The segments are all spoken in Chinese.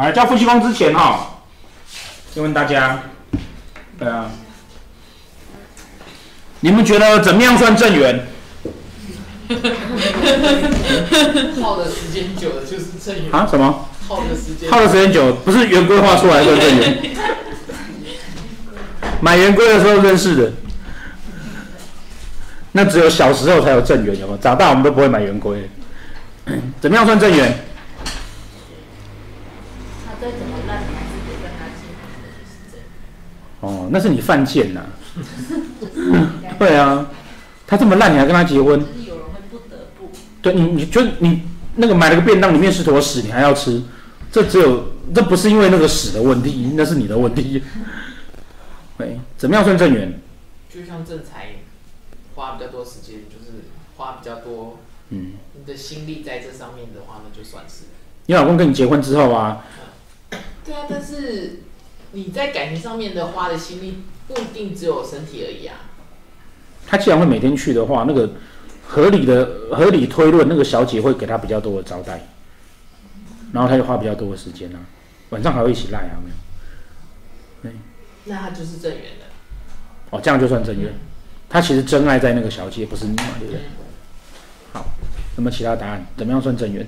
好了，叫夫妻宫之前哈，就问大家，对啊，你们觉得怎么样算正缘？耗的时间久了就是正缘啊？什么？耗的时间久，不是圆规画出来算正缘。买圆规的时候认识的，那只有小时候才有正缘，有没有？长大我们都不会买圆规。怎么样算正缘？他再怎么烂，还是得跟他结婚，就是正缘。哦，那是你犯贱呐、啊。对啊，他这么烂，你还跟他结婚？就是有人会不得不。对，你就你那个买了个便当，里面是坨屎，你还要吃？这不是因为那个屎的问题，那是你的问题。对，怎么样算正缘？就像正财，花比较多时间，就是花比较多。嗯，你的心力在这上面的话，那就算是你老公跟你结婚之后啊。对啊，但是你在感情上面的花的心力不一定只有身体而已啊。他既然会每天去的话，那个合理推论，那个小姐会给他比较多的招待，然后他就花比较多的时间啊，晚上还会一起赖啊，没有？那他就是正缘了。哦，这样就算正缘。他其实真爱在那个小姐，不是你嘛，对不对？好，那么其他答案怎么样算正缘？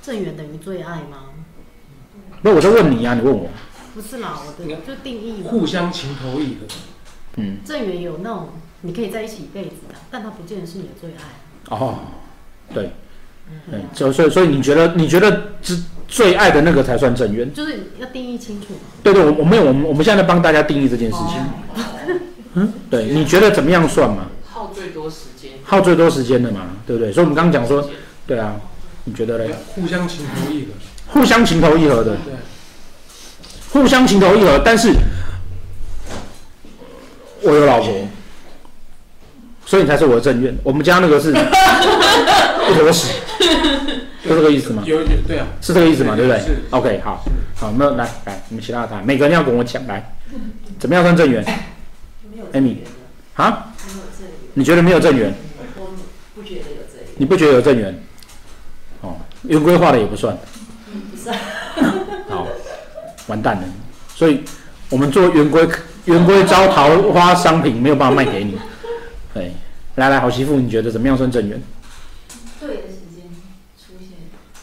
正缘等于最爱吗？不，我在问你啊，你问我。不是啦，我的就定义。互相情投意合。嗯。正缘有那种你可以在一起一辈子的，但它不见得是你的最爱。哦，对。嗯。所以你觉得最爱的那个才算正缘，就是要定义清楚。对对，我们现在帮大家定义这件事情。哦、嗯，对，你觉得怎么样算嘛？耗最多时间。耗最多时间的嘛，对不对？所以我们刚刚讲说，对啊，你觉得嘞？互相情投意合。互相情投意合的。对。互相情投意合，但是我有老婆，所以你才是我的正缘。我们家那个是不合适。是这个意思吗？有对啊，是这个意思吗？对不对 ？OK， 好，那来，你们其他的答案，每个人要跟我讲，来，怎么样算正缘？艾米，啊？你觉得没有正缘？我不觉得有正缘。你不觉得有正缘？哦，有规划的也不算。不算。好，完蛋了。所以我们做圆规招桃花商品没有办法卖给你。对，来，好媳妇，你觉得怎么样算正缘？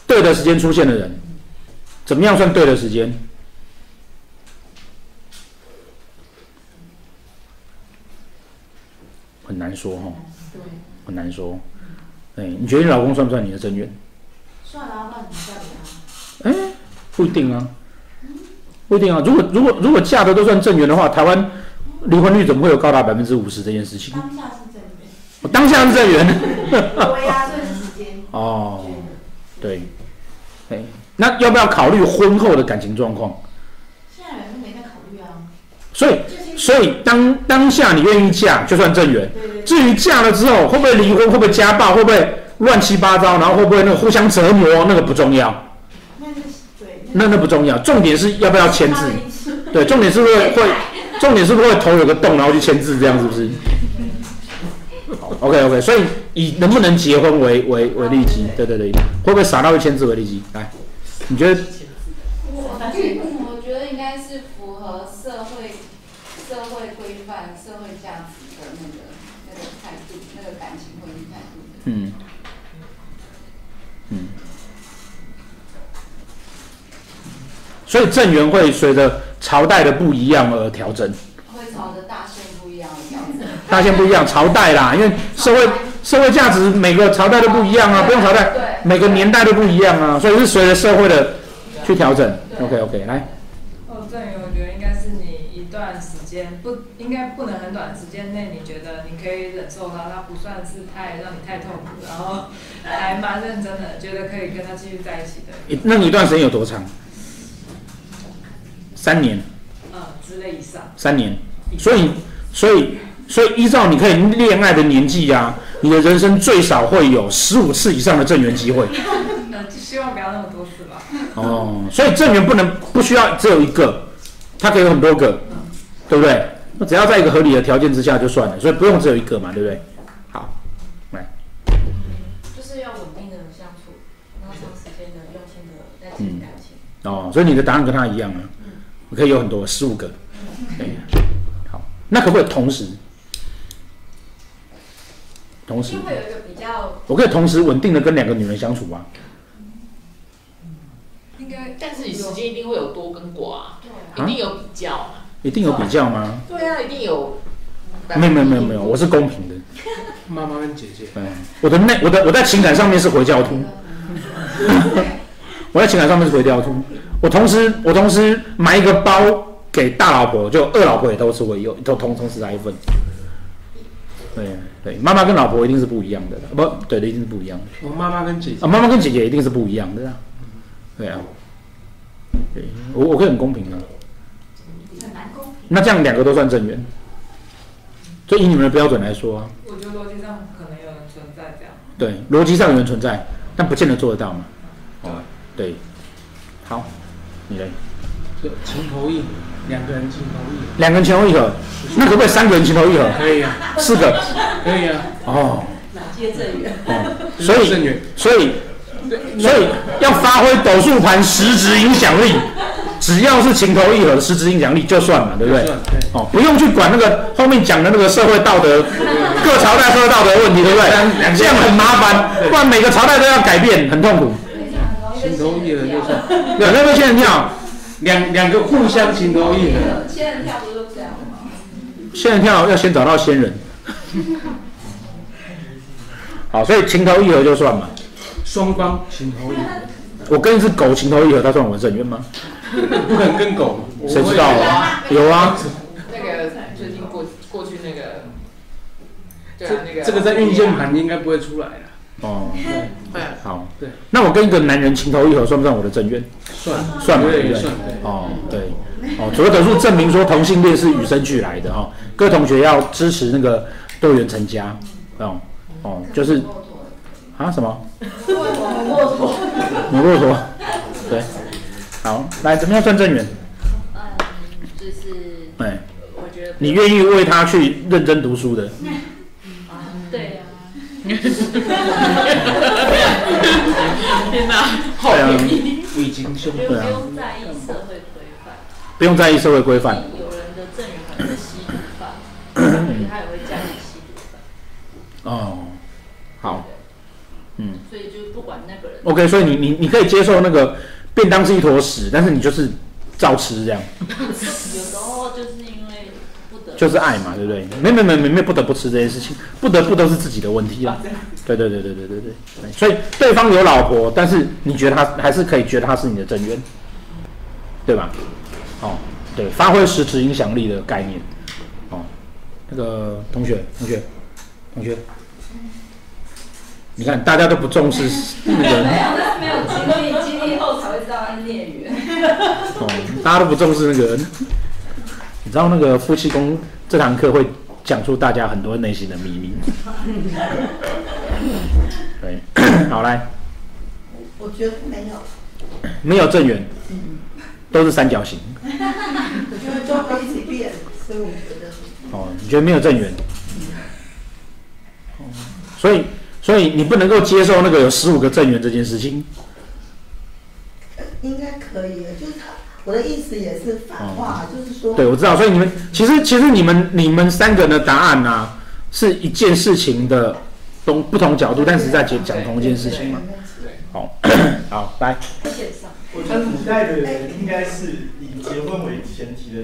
对的时间出现的人，怎么样算对的时间？很难说哈，很难说。哎，你觉得你老公算不算你的正缘？算啊，那你嫁给他？哎，不一定啊，不一定啊。如果嫁的都算正缘的话，台湾离婚率怎么会有高达50%这件事情？当下是正缘。我当下是正缘。对呀，对的时间。哦。对，哎，那要不要考虑婚后的感情状况？现在人都没在考虑啊。所以当下你愿意嫁，就算正缘。对。至于嫁了之后会不会离婚，会不会家暴，会不会乱七八糟，然后会不会那个互相折磨，那个不重要。那不重要，重点是要不要签字。对，重点是重点是不是会头有个洞，然后去签字，这样是不是？OK， 所以以能不能结婚为利基，对，会不会傻到1000字为利基？来，你觉得？我觉得应该是符合社会规范、社会价值的那个态度，那个感情婚姻态度的。嗯。所以正缘会随着朝代的不一样而调整。会朝着大限不一样而调整。大限不一样，朝代啦，因为社会价值每个朝代都不一样啊，不用朝代，每个年代都不一样啊，所以是随着社会的去调整。OK， 来。正缘我觉得应该是你一段时间不能很短时间内，你觉得你可以忍受它不算是太让你太痛苦，然后还蛮认真的，觉得可以跟他继续在一起的。那你一段时间有多长？3年。之类以上。3年，所以依照你可以恋爱的年纪啊，你的人生最少会有15次以上的正缘机会。希望不要那么多次吧。哦，所以正缘不需要只有一个，它可以有很多个，对不对？那只要在一个合理的条件之下就算了，所以不用只有一个嘛，对不对？好，来。就是要稳定的相处，然后长时间的用心的在经营感情。哦，所以你的答案跟他一样啊。我可以有很多，15个。对，好，那可不可以同时？同时会有一个比较，我可以同时稳定的跟2个女人相处吗？应该，但是你时间一定会有多跟寡啊，一定有比较嘛。一定有比较吗？对啊，一定有。没有，我是公平的。妈妈跟姐姐，嗯，我在情感上面是回教徒，我在情感上面是回教徒。我同时买一个包给大老婆，就2老婆也都是我有，都同时来一份。对对，妈妈跟老婆一定是不一样的，不对的，一定是不一样的。我妈妈跟姐姐啊，妈妈跟姐姐一定是不一样的啊。对啊，对，我可以很公平的。很难公平。那这样2个都算正缘。就以你们的标准来说，我觉得逻辑上可能有人存在这样。对，逻辑上有人存在，但不见得做得到嘛。哦，对。好，你来。情投意合，2个人情投意合。2个人情投意合，那可不可以3个人情投意合？可以啊。4个，可以啊。哦。哪些正缘？哦，所以要发挥斗数盘实质影响力。只要是情投意合的实质影响力就算了，对不对？哦，不用去管那个后面讲的那个社会道德，各朝代社会道德问题，对不对？这样很麻烦，不然每个朝代都要改变，很痛苦。情投意合就算，对，那个仙人跳，两个互相情投意合。仙人跳不就这样吗？仙人跳要先找到仙人。好，所以情投意合就算嘛。双方情投意合。我跟一只狗情投意合，它算我的正缘吗？不可能跟狗，谁知道啊？有啊。那个最近过去那个，对啊，那个这个在运线盘应该不会出来了。哦，对，好，对。那我跟一个男人情投意合，算不算我的正缘？算，对，算。哦，对，哦，所谓得出证明说同性恋是与生俱来的哈。各位同学要支持那个多元成家，哦，就是啊什么？母骆驼，对。好，来，怎么样算正缘？就是，哎，我觉得你愿意为他去认真读书的。对呀。天哪，好便宜！我已经凶了。不用在意社会规范。不用在意社会规范。有人的正缘可能是吸毒犯，他也会加入吸毒犯。哦，好，嗯。所以就不管那个人。OK， 所以你可以接受那个。便当是一坨屎，但是你就是照吃这样。有时候就是因为不得，就是爱嘛，对不对？没不得不吃这件事情，不得不都是自己的问题啦。对。所以对方有老婆，但是你觉得他还是可以觉得他是你的正缘，对吧？哦，对，发挥实质影响力的概念。哦，那个同学。你看，大家都不重视那个，没有经历后才会知道是孽缘。哦，大家都不重视那个，你知道那个夫妻宫这堂课会讲出大家很多内心的秘密。对，好来。我觉得没有正缘，都是三角形。因为都会一起变，所以我觉得。哦，你觉得没有正缘？所以你不能够接受那个有15个正缘这件事情，应该可以的。就是我的意思也是反话，就是说，对，我知道。所以你们其实你们3个人的答案啊，是一件事情的不同角度，但是在讲同一件事情嘛。对，好，来。我觉得古代的人应该是以结婚为前提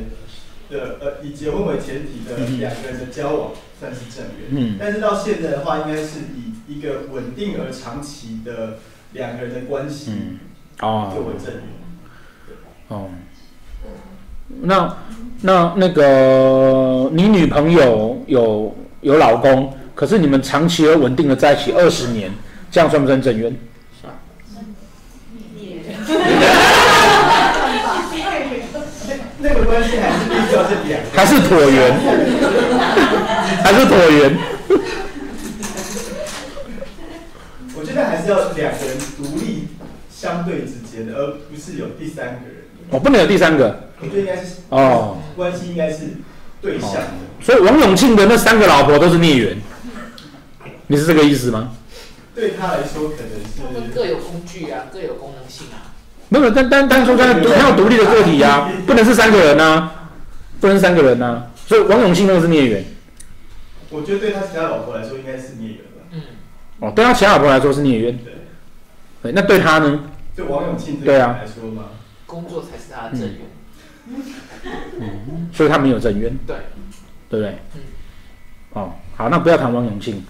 的，以结婚为前提的2个人的交往算是正缘。但是到现在的话，应该是以一个稳定而长期的2个人的关系作为正缘。哦，那个你女朋友有老公，可是你们长期而稳定的在一起20年，这样算不算正缘？算。那个关系还是必须要是2个人，还是椭圆。我觉得还是要2个人独立相对之间的，而不是有第3个人。哦，不能有第3个。我觉得应该是哦，关系应该是对象的。所以王永庆的那3个老婆都是孽缘，你是这个意思吗？对他来说可能是他们各有工具啊，各有功能性啊。没有，但说他有独立的个体啊，不能是三个人啊，不能是三个人啊。所以王永庆那个是孽缘。我觉得对他其他老婆来说应该是孽缘吧。嗯。哦，对他其他老婆来说是孽缘。对。那对他呢？对王永庆对他来说嘛，工作才是他的正缘。嗯。所以他没有正缘。对。对不对？嗯。哦，好，那不要谈王永庆。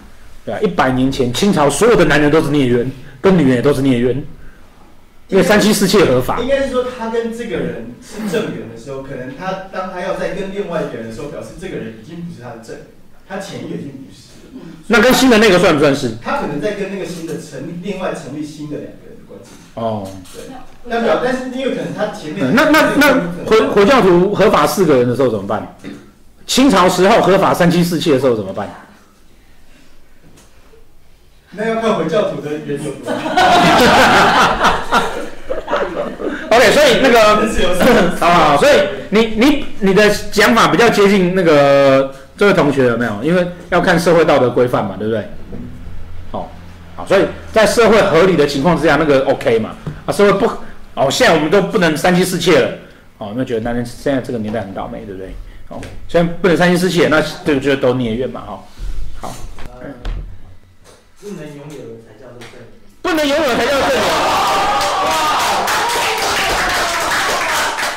对啊，100年前清朝所有的男人都是孽缘，跟女人也都是孽缘，因为3妻4妾合法。应该是说他跟这个人是正缘的时候，可能他当他要再跟另外一个人的时候，表示这个人已经不是他的正缘，他前一个已经不是了。那跟新的那个算不算是？他可能在跟那个新的另外成立新的两个人的关系。哦，对。但是因为可能他前面那回教徒合法4个人的时候怎么办？清朝时候合法3妻4妾的时候怎么办？那要看回教徒的缘由。OK， 所以那个好，所以你的想法比较接近那个这位同学有没有？因为要看社会道德规范嘛，对不对？好，好，所以在社会合理的情况之下，那个 OK 嘛。啊，社会不哦，现在我们都不能3妻4妾了。哦，有没有觉得男人现在这个年代很倒霉，对不对？哦，现在不能3妻4妾，那对不对？都孽缘嘛，哦，好。不能拥有才叫做正缘，不能拥有才叫正缘。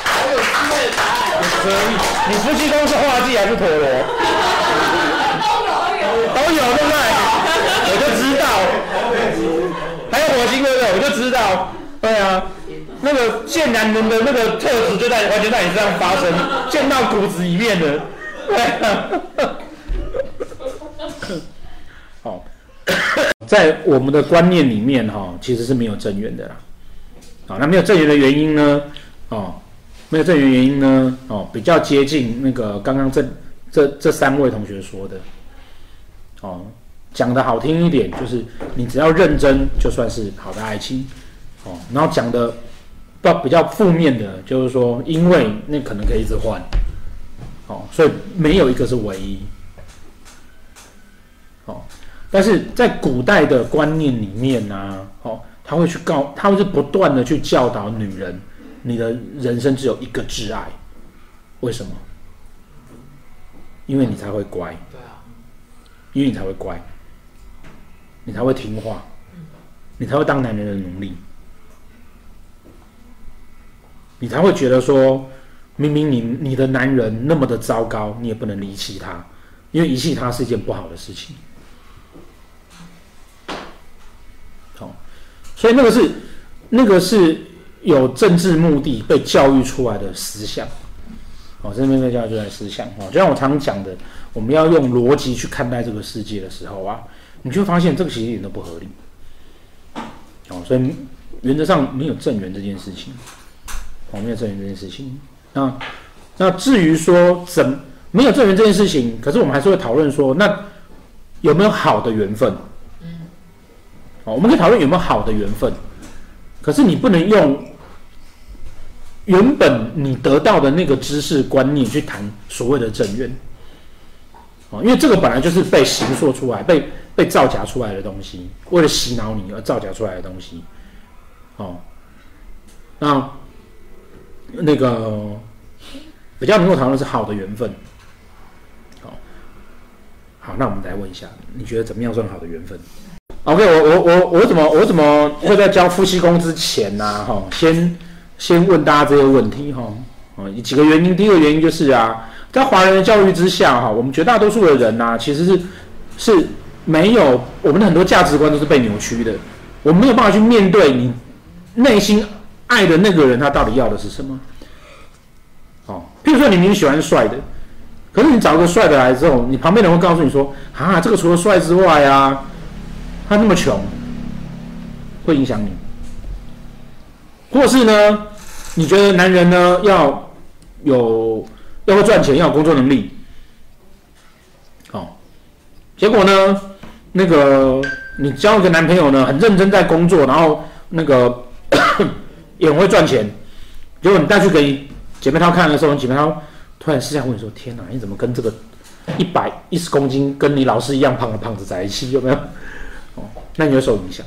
好有智慧的答案。你夫妻宫是化忌还是陀螺？都有，对不对？我就知道。还有火星，对不对？我就知道。对啊，那个见男人的那个特质就在完全在你身上发生，见到骨子里面的。对啊。好。在我们的观念里面，哈，其实是没有正缘的啦。好，那没有正缘的原因呢？哦，没有正缘原因呢？哦，比较接近那个刚刚这3位同学说的。哦，讲的好听一点，就是你只要认真，就算是好的爱情。哦，然后讲的比较负面的，就是说，因为那可能可以一直换。哦，所以没有一个是唯一。哦。但是在古代的观念里面啊，哦，他会是不断的去教导女人，你的人生只有一个挚爱，为什么？因为你才会乖，对啊，因为你才会乖，你才会听话，你才会当男人的奴隶，你才会觉得说，明明你的男人那么的糟糕，你也不能离弃他，因为遗弃他是一件不好的事情。所以那个是有政治目的被教育出来的思想，哦，这边被教育出来的思想，哦，就像我常讲的，我们要用逻辑去看待这个世界的时候啊，你就发现这个其实一点都不合理，哦，所以原则上没有正缘这件事情，哦，没有正缘这件事情。那至于说没有正缘这件事情，可是我们还是会讨论说，那有没有好的缘分？我们可以讨论有没有好的缘分，可是你不能用原本你得到的那个知识观念去谈所谓的正缘，因为这个本来就是被形塑出来、被造假出来的东西，为了洗脑你而造假出来的东西。哦，那个比较能够讨论是好的缘分。好，那我们来问一下，你觉得怎么样算好的缘分？OK， 我怎么会在教夫妻宫之前呢？哈，先问大家这些问题哈。几个原因，第一个原因就是啊，在华人的教育之下哈，我们绝大多数的人呐，其实是没有我们的很多价值观都是被扭曲的，我们没有办法去面对你内心爱的那个人他到底要的是什么。哦，譬如说你明明喜欢帅的，可是你找一个帅的来之后，你旁边人会告诉你说啊，这个除了帅之外啊。他那么穷，会影响你，或是呢？你觉得男人呢要会赚钱，要有工作能力，哦，结果呢，那个你交一个男朋友呢，很认真在工作，然后那个也很会赚钱，结果你带去给姐妹淘看的时候，姐妹淘突然私下问你说：“天哪，你怎么跟这个110公斤跟你老师一样胖的胖子在一起？有没有？” 哦，那你就受影响。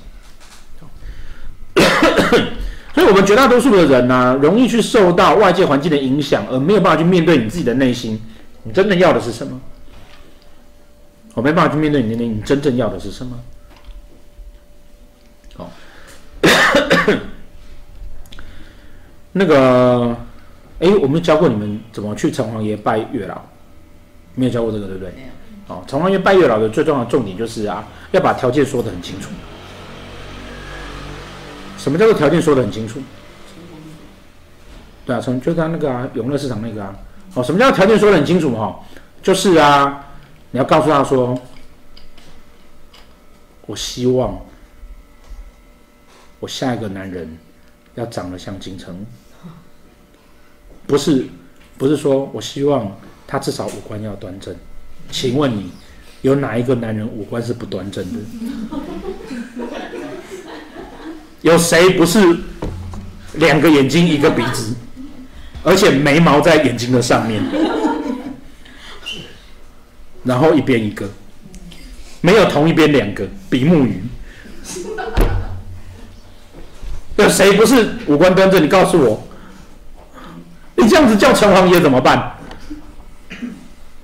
所以，我们绝大多数的人呢，容易去受到外界环境的影响，而没有办法去面对你自己的内心。你真正要的是什么？我没办法去面对你的内心，你真正要的是什么？好、哦，那个，我们教过你们怎么去城隍爷拜月老，没有教过这个，对不对？哦，城隍爷拜月老的最重要的重点就是啊，要把条件说得很清楚。什么叫做条件说得很清楚？对啊，就刚那个啊，永乐市场那个啊。哦，什么叫条件说得很清楚？哈、哦，就是啊，你要告诉他说，我希望我下一个男人要长得像金城，不是说我希望他至少五官要端正。请问你有哪一个男人五官是不端正的？有谁不是两个眼睛一个鼻子，而且眉毛在眼睛的上面，然后一边一个，没有同一边两个比目鱼？有谁不是五官端正？你告诉我，你这样子叫城隍爷怎么办？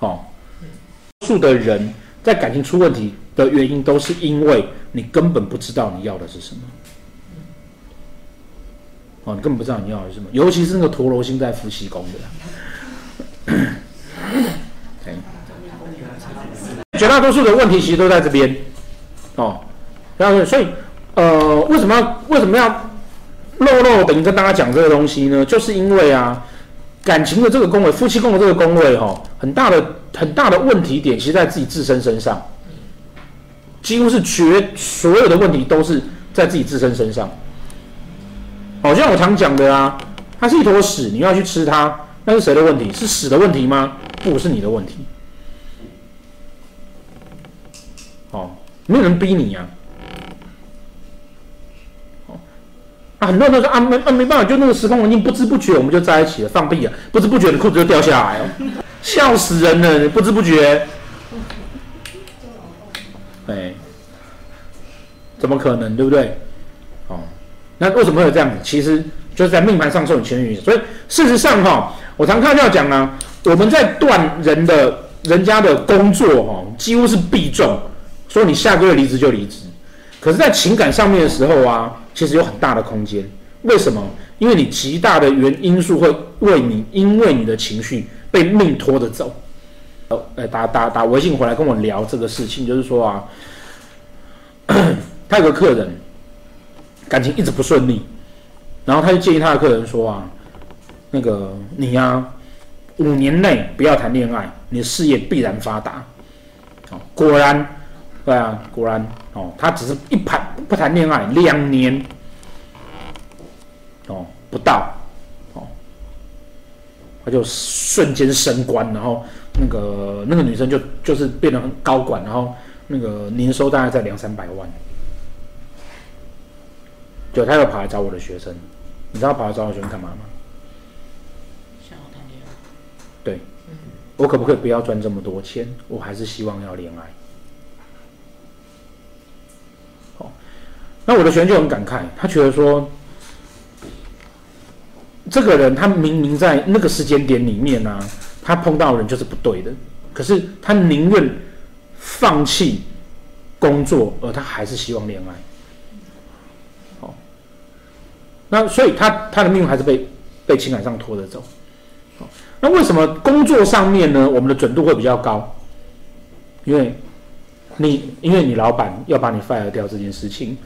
哦，多数的人在感情出问题的原因，都是因为你根本不知道你要的是什么。哦，你根本不知道你要的是什么，尤其是那个陀罗星在夫妻宫的、绝大多数的问题其实都在这边。哦，所以为什么要漏等于跟大家讲这个东西呢？就是因为啊，感情的这个宫位，夫妻宫的这个宫位，哦，很大的问题点，其实在自己自身身上，几乎是所有的问题都是在自己自身身上。好像我常讲的啊，它是一坨屎，你要去吃它，那是谁的问题？是屎的问题吗？不是你的问题。哦，没有人逼你啊。哦，啊，很多人都说啊，没办法，就那个时空环境，不知不觉我们就在一起了，放屁啊！不知不觉你裤子就掉下来哦，笑死人了！你不知不觉，哎，怎么可能？对不对？哦。那为什么会有这样子？其实就是在命盘上受你牵引，所以事实上哈，我常看到讲啊，我们在断人家的工作哈，几乎是必中，说你下个月离职就离职。可是，在情感上面的时候啊，其实有很大的空间。为什么？因为你极大的因素会因为你的情绪被命拖着走。打微信回来跟我聊这个事情，就是说啊，他有个客人。感情一直不顺利，然后他就建议他的客人说啊，那个你啊，5年内不要谈恋爱，你的事业必然发达。哦，果然，对啊，果然哦，他只是一盘不谈恋爱2年，哦不到，哦，他就瞬间升官，然后那个女生就是变得很高管，然后那个年收大概在200-300万。就他又跑来找我的学生，你知道跑来找我学生干嘛吗？想要谈恋爱。对，嗯，我可不可以不要赚这么多钱？我还是希望要恋爱。好，那我的学生就很感慨，他觉得说，这个人他明明在那个时间点里面啊，他碰到的人就是不对的，可是他宁愿放弃工作，而他还是希望恋爱。那所以他的命运还是被情感上拖着走。那为什么工作上面呢，我们的准度会比较高？因为你老板要把你 fire 掉这件事情，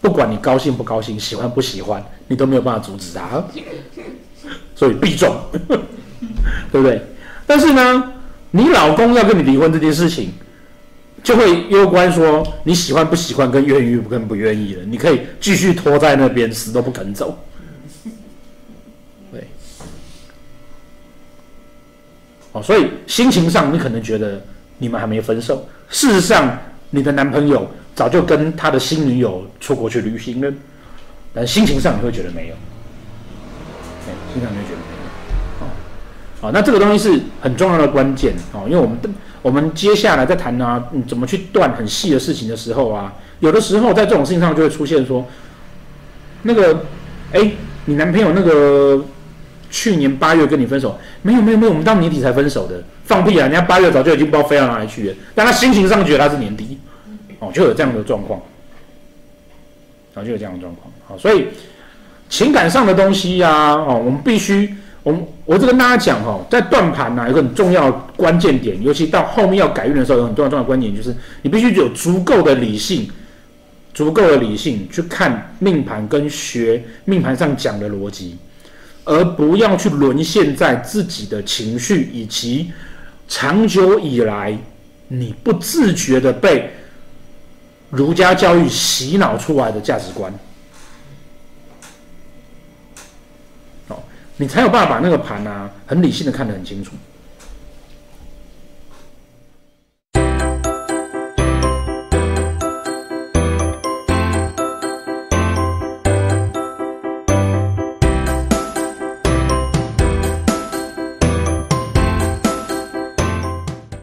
不管你高兴不高兴，喜欢不喜欢，你都没有办法阻止他，所以必中，对不对？但是呢，你老公要跟你离婚这件事情，就会攸关说你喜欢不喜欢跟愿意跟不愿意了，你可以继续拖在那边，死都不肯走。对，哦，所以心情上你可能觉得你们还没分手，事实上你的男朋友早就跟他的新女友出国去旅行了，但心情上你会觉得没有，对，心情上你会觉得没有。哦，那这个东西是很重要的关键哦，因为我们我们接下来在谈啊，怎么去断很细的事情的时候啊，有的时候在这种事情上就会出现说，那个，哎，你男朋友那个去年8月跟你分手，没有，我们到年底才分手的，放屁啊！人家8月早就已经不知道飞到哪里去了，但他心情上觉得他是年底，哦，就有这样的状况，啊，就有这样的状况，好，所以情感上的东西啊，哦，我们必须。 我这跟大家讲哦，在断盘啊，有个很重要关键点，尤其到后面要改运的时候，有很重要关键点就是你必须有足够的理性去看命盘跟学命盘上讲的逻辑，而不要去沦陷在自己的情绪以及长久以来你不自觉的被儒家教育洗脑出来的价值观。 你才有办法把那个盘啊，很理性的看得很清楚。